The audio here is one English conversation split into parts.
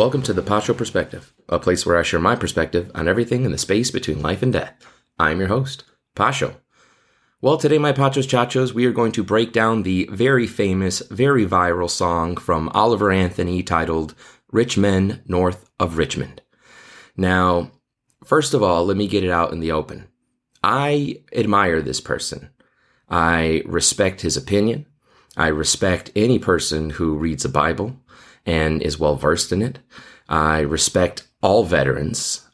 Welcome to the Pacho Perspective, a place where I share my perspective on everything in the space between life and death. I'm your host, Pacho. Well, today, my Pacho's Chachos, we are going to break down the very famous, very viral song from Oliver Anthony titled, Rich Men North of Richmond. Now, first of all, let me get it out in the open. I admire this person. I respect his opinion. I respect any person who reads the Bible and is well-versed in it. I respect all veterans.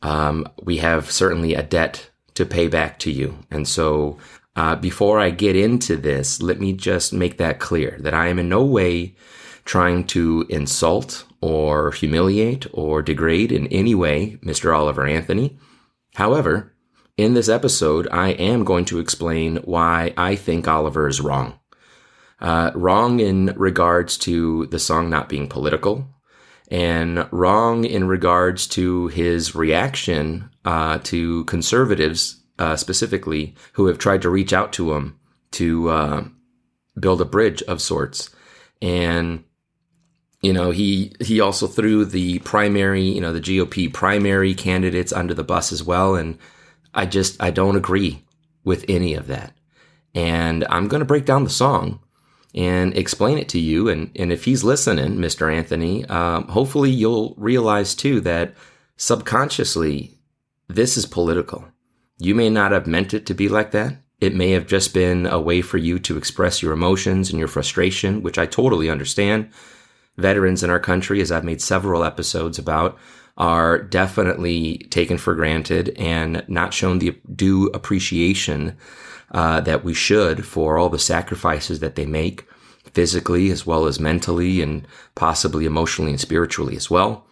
We have certainly a debt to pay back to you. And so before I get into this, let me just make that clear, that I am in no way trying to insult or humiliate or degrade in any way Mr. Oliver Anthony. However, in this episode, I am going to explain why I think Oliver is wrong. Wrong in regards to the song not being political, and wrong in regards to his reaction to conservatives specifically who have tried to reach out to him to build a bridge of sorts. And, you know, he also threw the primary, you know, the GOP primary candidates under the bus as well. And I don't agree with any of that. And I'm going to break down the song and explain it to you. And if he's listening, Mr. Anthony, hopefully you'll realize too that subconsciously this is political. You may not have meant it to be like that. It may have just been a way for you to express your emotions and your frustration, which I totally understand. Veterans in our country, as I've made several episodes about, are definitely taken for granted and not shown the due appreciation that we should for all the sacrifices that they make physically as well as mentally and possibly emotionally and spiritually as well.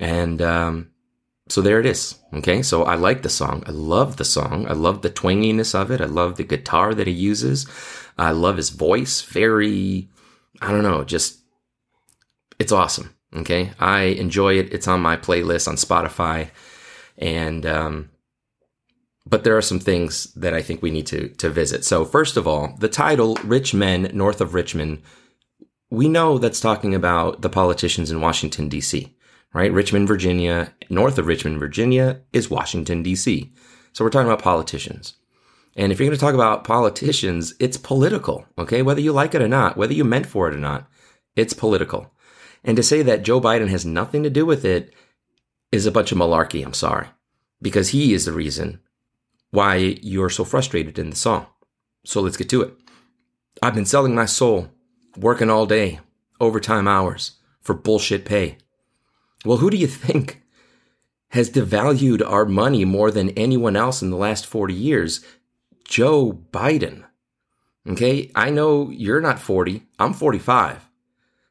And so there it is. Okay, so I like the song. I love the song. I love the twanginess of it. I love the guitar that he uses. I love his voice. Very, I don't know, just it's awesome. Okay, I enjoy it. It's on my playlist on Spotify. And but there are some things that I think we need to visit. So first of all, the title, Rich Men North of Richmond, we know that's talking about the politicians in Washington, D.C., right? Richmond, Virginia, north of Richmond, Virginia is Washington, D.C. So we're talking about politicians. And if you're going to talk about politicians, it's political, okay? Whether you like it or not, whether you meant for it or not, it's political. And to say that Joe Biden has nothing to do with it is a bunch of malarkey, I'm sorry, because he is the reason why you're so frustrated in the song. So let's get to it. I've been selling my soul, working all day, overtime hours, for bullshit pay. Well, who do you think has devalued our money more than anyone else in the last 40 years? Joe Biden. Okay, I know you're not 40. I'm 45.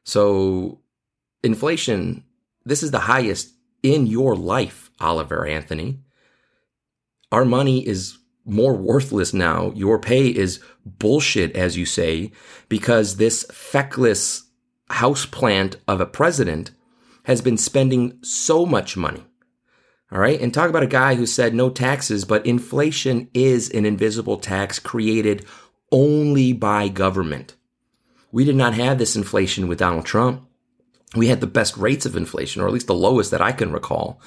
So inflation, this is the highest in your life, Oliver Anthony. Our money is more worthless now. Your pay is bullshit, as you say, because this feckless houseplant of a president has been spending so much money. All right. And talk about a guy who said no taxes, but inflation is an invisible tax created only by government. We did not have this inflation with Donald Trump. We had the best rates of inflation, or at least the lowest that I can recall.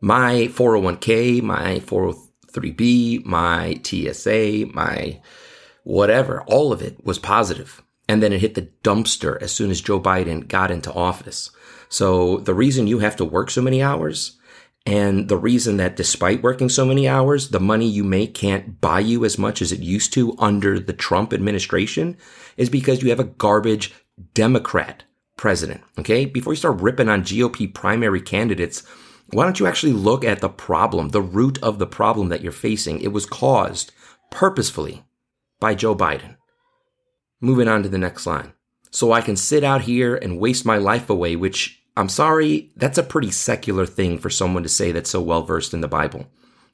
My 401k, my 403b, my TSA, my whatever, all of it was positive. And then it hit the dumpster as soon as Joe Biden got into office. So the reason you have to work so many hours, and the reason that despite working so many hours, the money you make can't buy you as much as it used to under the Trump administration, is because you have a garbage Democrat president. Okay, before you start ripping on GOP primary candidates, why don't you actually look at the problem, the root of the problem that you're facing? It was caused purposefully by Joe Biden. Moving on to the next line. So I can sit out here and waste my life away, which, I'm sorry, that's a pretty secular thing for someone to say that's so well-versed in the Bible,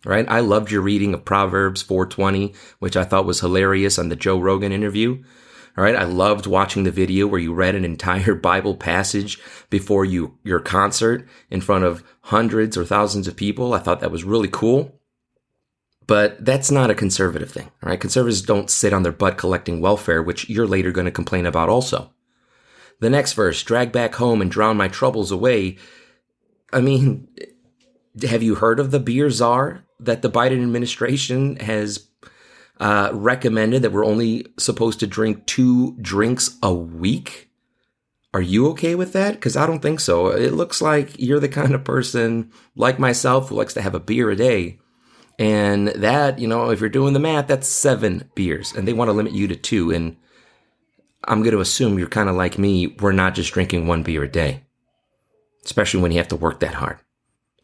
right? I loved your reading of Proverbs 4:20, which I thought was hilarious on the Joe Rogan interview. All right, I loved watching the video where you read an entire Bible passage before your concert in front of hundreds or thousands of people. I thought that was really cool. But that's not a conservative thing, all right? Conservatives don't sit on their butt collecting welfare, which you're later going to complain about also. The next verse, drag back home and drown my troubles away. I mean, have you heard of the beer czar that the Biden administration has recommended that we're only supposed to drink 2 drinks a week? Are you okay with that? Because I don't think so. It looks like you're the kind of person like myself who likes to have a beer a day. And that, you know, if you're doing the math, that's 7 beers. And they want to limit you to 2. And I'm going to assume you're kind of like me. We're not just drinking 1 beer a day, especially when you have to work that hard,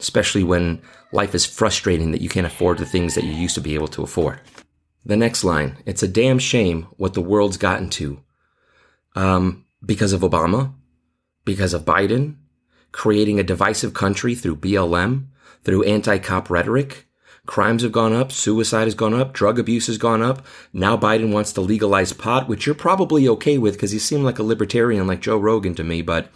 especially when life is frustrating that you can't afford the things that you used to be able to afford. The next line, it's a damn shame what the world's gotten to. Because of Obama, because of Biden, creating a divisive country through BLM, through anti-cop rhetoric, crimes have gone up, suicide has gone up, drug abuse has gone up. Now Biden wants to legalize pot, which you're probably okay with because you seem like a libertarian like Joe Rogan to me, but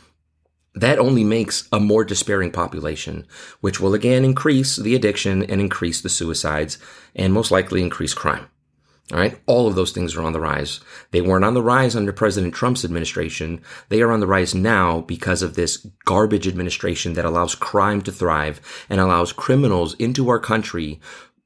that only makes a more despairing population, which will again increase the addiction and increase the suicides and most likely increase crime. All right. All of those things are on the rise. They weren't on the rise under President Trump's administration. They are on the rise now because of this garbage administration that allows crime to thrive and allows criminals into our country,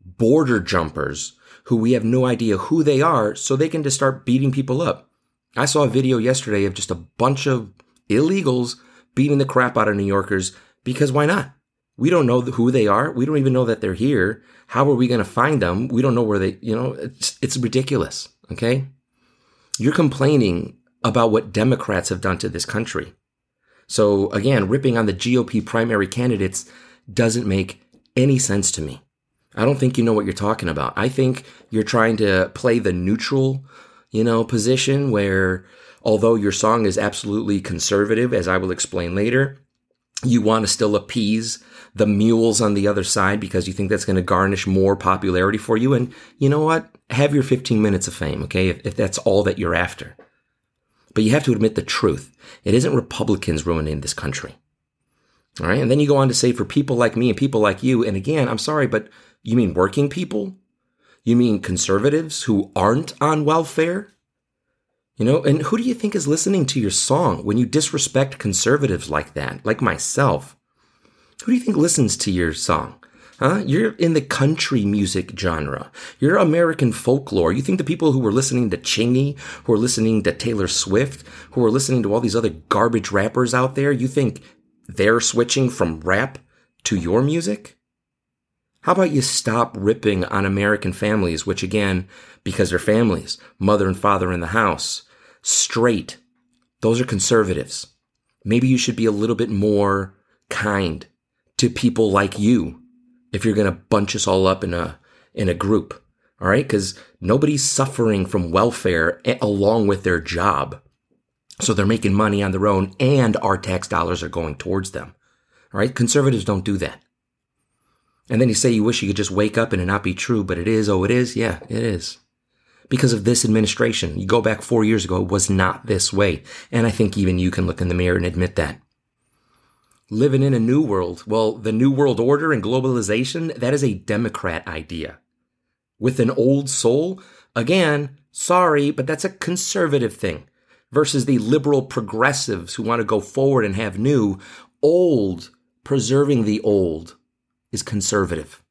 border jumpers who we have no idea who they are, so they can just start beating people up. I saw a video yesterday of just a bunch of illegals beating the crap out of New Yorkers because why not? We don't know who they are. We don't even know that they're here. How are we going to find them? We don't know where they, you know, it's ridiculous. Okay. You're complaining about what Democrats have done to this country. So again, ripping on the GOP primary candidates doesn't make any sense to me. I don't think you know what you're talking about. I think you're trying to play the neutral, you know, position where, although your song is absolutely conservative, as I will explain later, you want to still appease the mules on the other side because you think that's going to garnish more popularity for you. And you know what? Have your 15 minutes of fame, okay, if that's all that you're after. But you have to admit the truth. It isn't Republicans ruining this country. All right? And then you go on to say for people like me and people like you, and again, I'm sorry, but you mean working people? You mean conservatives who aren't on welfare? You know, and who do you think is listening to your song when you disrespect conservatives like that, like myself? Who do you think listens to your song? Huh? You're in the country music genre. You're American folklore. You think the people who were listening to Chingy, who are listening to Taylor Swift, who are listening to all these other garbage rappers out there, you think they're switching from rap to your music? How about you stop ripping on American families, which again, because they're families, mother and father in the house, straight, those are conservatives. Maybe you should be a little bit more kind to people like you if you're going to bunch us all up in a group, all right? Because nobody's suffering from welfare along with their job. So they're making money on their own and our tax dollars are going towards them, all right? Conservatives don't do that. And then you say you wish you could just wake up and it not be true, but it is, oh, it is? Yeah, it is. Because of this administration. You go back 4 years ago, it was not this way. And I think even you can look in the mirror and admit that. Living in a new world. Well, the new world order and globalization, that is a Democrat idea. With an old soul, again, sorry, but that's a conservative thing. Versus the liberal progressives who want to go forward and have new, old, preserving the old. Is conservative.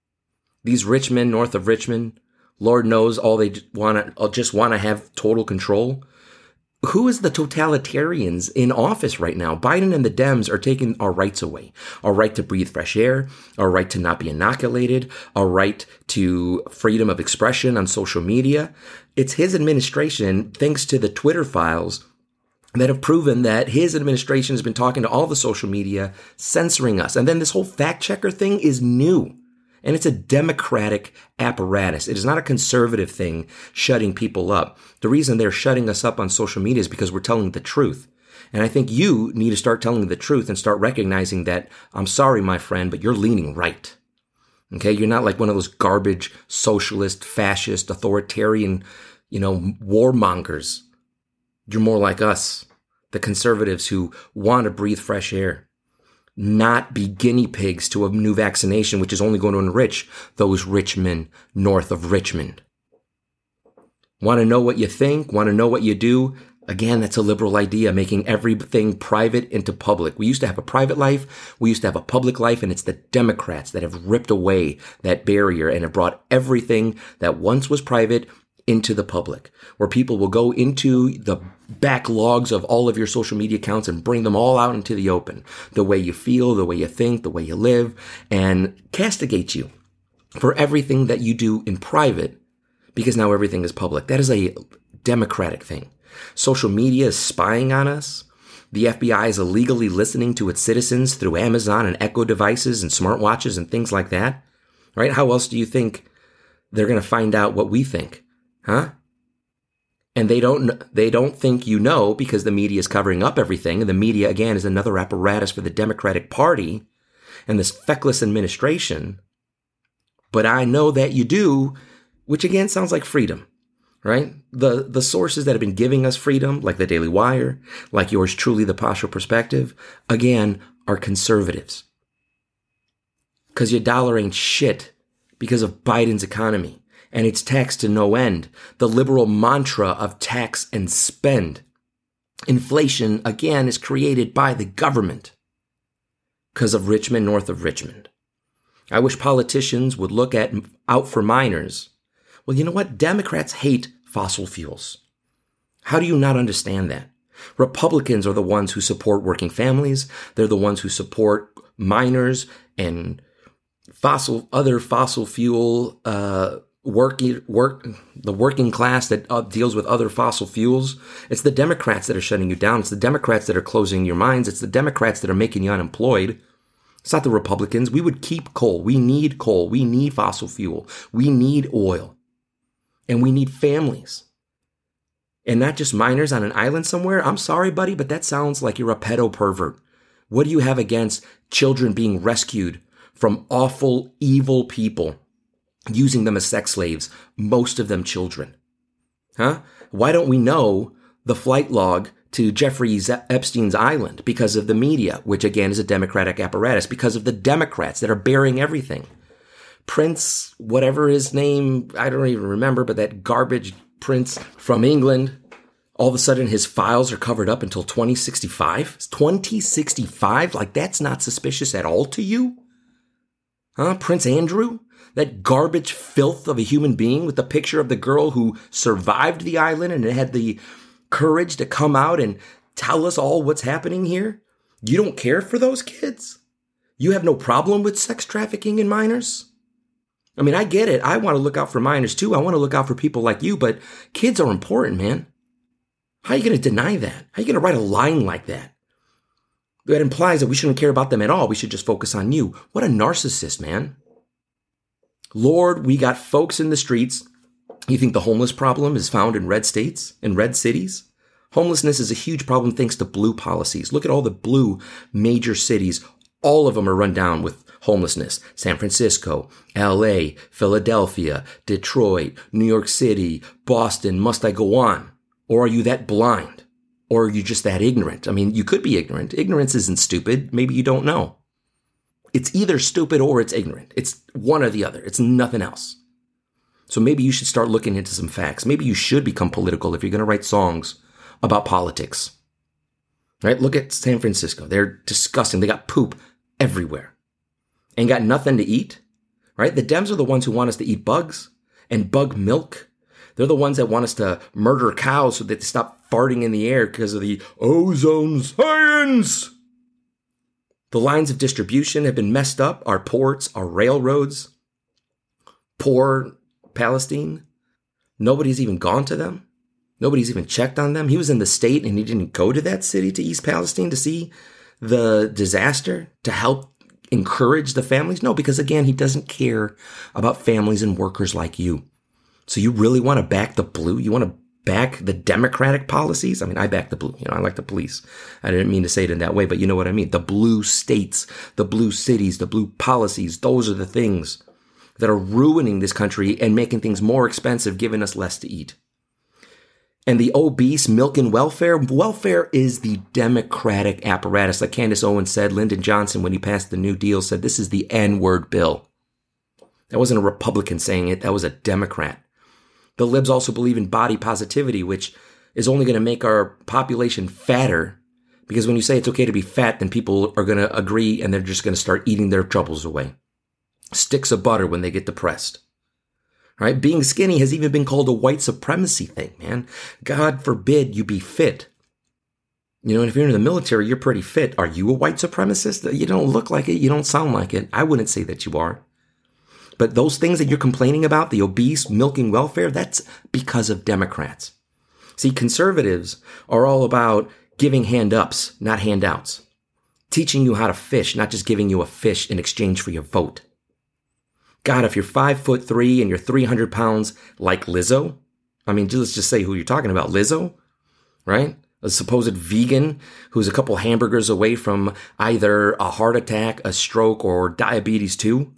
These rich men north of Richmond, Lord knows all they just want to have total control. Who is the totalitarians in office right now? Biden and the Dems are taking our rights away. Our right to breathe fresh air, our right to not be inoculated, our right to freedom of expression on social media. It's his administration, thanks to the Twitter Files, that have proven that his administration has been talking to all the social media, censoring us. And then this whole fact checker thing is new. And it's a democratic apparatus. It is not a conservative thing shutting people up. The reason they're shutting us up on social media is because we're telling the truth. And I think you need to start telling the truth and start recognizing that, I'm sorry, my friend, but you're leaning right. Okay? You're not like one of those garbage socialist, fascist, authoritarian, you know, warmongers. You're more like us, the conservatives who want to breathe fresh air, not be guinea pigs to a new vaccination, which is only going to enrich those rich men north of Richmond. Want to know what you think? Want to know what you do? Again, that's a liberal idea, making everything private into public. We used to have a private life. We used to have a public life. And it's the Democrats that have ripped away that barrier and have brought everything that once was private into the public, where people will go into the backlogs of all of your social media accounts and bring them all out into the open. The way you feel, the way you think, the way you live, and castigate you for everything that you do in private because now everything is public. That is a democratic thing. Social media is spying on us. The FBI is illegally listening to its citizens through Amazon and Echo devices and smartwatches and things like that, right? How else do you think they're going to find out what we think, huh? And they don't think you know because the media is covering up everything. And the media, again, is another apparatus for the Democratic Party and this feckless administration. But I know that you do, which again sounds like freedom. Right? The sources that have been giving us freedom, like the Daily Wire, like yours truly, the Pacho Perspective, again, are conservatives. Because your dollar ain't shit because of Biden's economy. And it's taxed to no end. The liberal mantra of tax and spend. Inflation, again, is created by the government because of Rich Men North of Richmond. I wish politicians would look at out for minors. Well, you know what? Democrats hate fossil fuels. How do you not understand that? Republicans are the ones who support working families. They're the ones who support miners and other fossil fuel the working class that deals with other fossil fuels. It's the Democrats that are shutting you down. It's the Democrats that are closing your minds. It's the Democrats that are making you unemployed. It's not the Republicans. We would keep coal. We need coal. We need fossil fuel. We need oil. And we need families. And not just minors on an island somewhere. I'm sorry, buddy, but that sounds like you're a pedo pervert. What do you have against children being rescued from awful, evil people, using them as sex slaves, most of them children? Huh? Why don't we know the flight log to Jeffrey Epstein's island? Because of the media, which again is a democratic apparatus, because of the Democrats that are burying everything. Prince, whatever his name, I don't even remember, but that garbage prince from England, all of a sudden his files are covered up until 2065? 2065? Like, that's not suspicious at all to you? Huh? Prince Andrew? That garbage filth of a human being with the picture of the girl who survived the island and had the courage to come out and tell us all what's happening here? You don't care for those kids? You have no problem with sex trafficking in minors? I mean, I get it. I want to look out for minors too. I want to look out for people like you, but kids are important, man. How are you going to deny that? How are you going to write a line like that? That implies that we shouldn't care about them at all. We should just focus on you. What a narcissist, man. Lord, we got folks in the streets. You think the homeless problem is found in red states, in red cities? Homelessness is a huge problem thanks to blue policies. Look at all the blue major cities. All of them are run down with homelessness. San Francisco, LA, Philadelphia, Detroit, New York City, Boston. Must I go on? Or are you that blind? Or are you just that ignorant? I mean, you could be ignorant. Ignorance isn't stupid. Maybe you don't know. It's either stupid or it's ignorant. It's one or the other. It's nothing else. So maybe you should start looking into some facts. Maybe you should become political if you're going to write songs about politics. Right? Look at San Francisco. They're disgusting. They got poop everywhere. And got nothing to eat. Right? The Dems are the ones who want us to eat bugs and bug milk. They're the ones that want us to murder cows so that they stop farting in the air because of the ozone science. The lines of distribution have been messed up. Our ports, our railroads. Poor Palestine. Nobody's even gone to them. Nobody's even checked on them. He was in the state and he didn't go to that city, to East Palestine, to see the disaster, to help encourage the families. No, because again, he doesn't care about families and workers like you. So you really want to back the blue? You want to back the democratic policies? I mean, I back the blue. You know, I like the police. I didn't mean to say it in that way, but you know what I mean. The blue states, the blue cities, the blue policies, those are the things that are ruining this country and making things more expensive, giving us less to eat. And the obese milk and welfare. Welfare is the democratic apparatus. Like Candace Owens said, Lyndon Johnson, when he passed the New Deal, said this is the N-word bill. That wasn't a Republican saying it. That was a Democrat. The libs also believe in body positivity, which is only going to make our population fatter, because when you say it's okay to be fat, then people are going to agree and they're just going to start eating their troubles away. Sticks of butter when they get depressed. Right? Being skinny has even been called a white supremacy thing, man. God forbid you be fit. You know, and if you're in the military, you're pretty fit. Are you a white supremacist? You don't look like it. You don't sound like it. I wouldn't say that you are. But those things that you're complaining about, the obese, milking welfare, that's because of Democrats. See, conservatives are all about giving hand-ups, not handouts. Teaching you how to fish, not just giving you a fish in exchange for your vote. God, if you're 5'3" and you're 300 pounds like Lizzo, I mean, let's just say who you're talking about, Lizzo, right? A supposed vegan who's a couple hamburgers away from either a heart attack, a stroke, or diabetes too.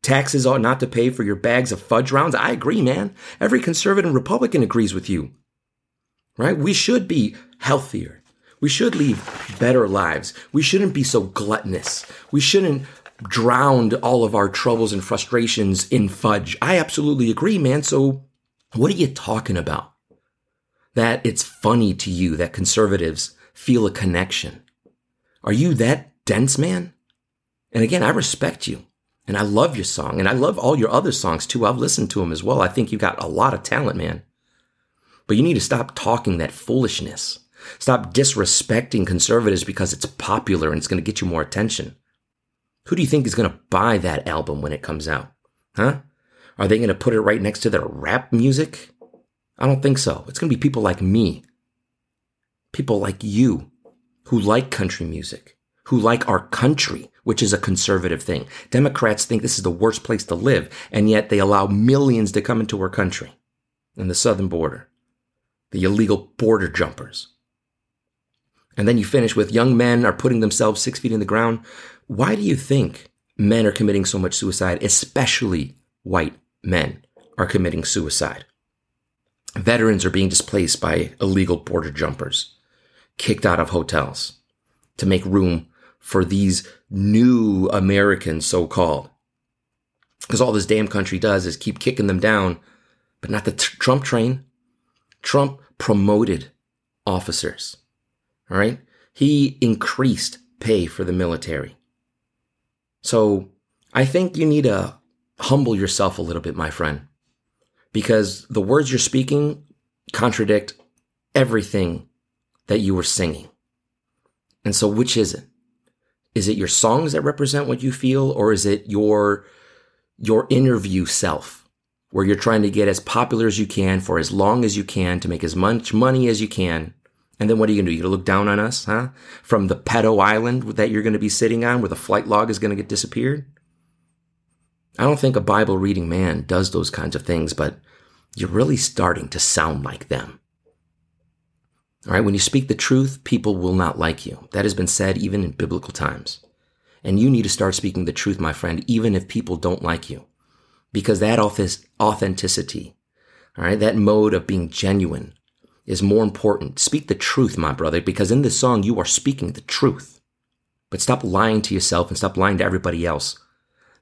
Taxes ought not to pay for your bags of fudge rounds. I agree, man. Every conservative and Republican agrees with you, right? We should be healthier. We should lead better lives. We shouldn't be so gluttonous. We shouldn't drown all of our troubles and frustrations in fudge. I absolutely agree, man. So what are you talking about? That it's funny to you that conservatives feel a connection. Are you that dense, man? And again, I respect you. And I love your song. And I love all your other songs, too. I've listened to them as well. I think you got a lot of talent, man. But you need to stop talking that foolishness. Stop disrespecting conservatives because it's popular and it's going to get you more attention. Who do you think is going to buy that album when it comes out? Huh? Are they going to put it right next to their rap music? I don't think so. It's going to be people like me. People like you who like country music, who like our country, which is a conservative thing. Democrats think this is the worst place to live, and yet they allow millions to come into our country and the southern border, the illegal border jumpers. And then you finish with young men are putting themselves 6 feet in the ground. Why do you think men are committing so much suicide, especially white men are committing suicide? Veterans are being displaced by illegal border jumpers, kicked out of hotels to make room for these new Americans, so-called. Because all this damn country does is keep kicking them down, but not the Trump train. Trump promoted officers. All right. He increased pay for the military. So I think you need to humble yourself a little bit, my friend, because the words you're speaking contradict everything that you were singing. And so which is it? Is it your songs that represent what you feel, or is it your interview self where you're trying to get as popular as you can for as long as you can to make as much money as you can? And then what are you going to do? You're going to look down on us, huh? From the pedo island that you're going to be sitting on where the flight log is going to get disappeared? I don't think a Bible-reading man does those kinds of things, but you're really starting to sound like them. All right, when you speak the truth, people will not like you. That has been said even in biblical times. And you need to start speaking the truth, my friend, even if people don't like you. Because that authenticity, all right, that mode of being genuine, is more important. Speak the truth, my brother, because in this song, you are speaking the truth. But stop lying to yourself and stop lying to everybody else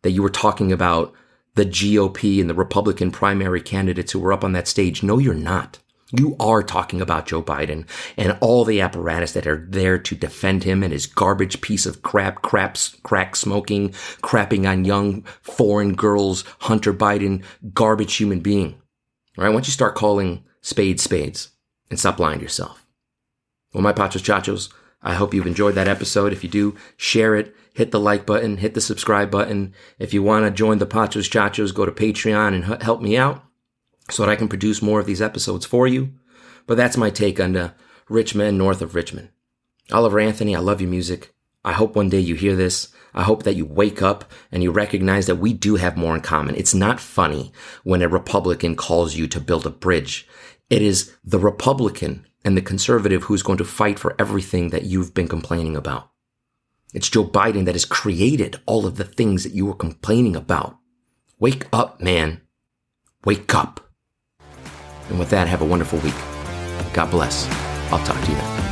that you were talking about the GOP and the Republican primary candidates who were up on that stage. No, you're not. You are talking about Joe Biden and all the apparatus that are there to defend him and his garbage piece of crack smoking, crapping on young foreign girls, Hunter Biden, garbage human being. All right, why don't you start calling spades spades? And stop lying to yourself. Well, my Pacho's Chachos, I hope you've enjoyed that episode. If you do, share it, hit the like button, hit the subscribe button. If you want to join the Pacho's Chachos, go to Patreon and help me out so that I can produce more of these episodes for you. But that's my take on the Rich Men North of Richmond. Oliver Anthony, I love your music. I hope one day you hear this. I hope that you wake up and you recognize that we do have more in common. It's not funny when a Republican calls you to build a bridge. It is the Republican and the conservative who's going to fight for everything that you've been complaining about. It's Joe Biden that has created all of the things that you were complaining about. Wake up, man. Wake up. And with that, have a wonderful week. God bless. I'll talk to you then.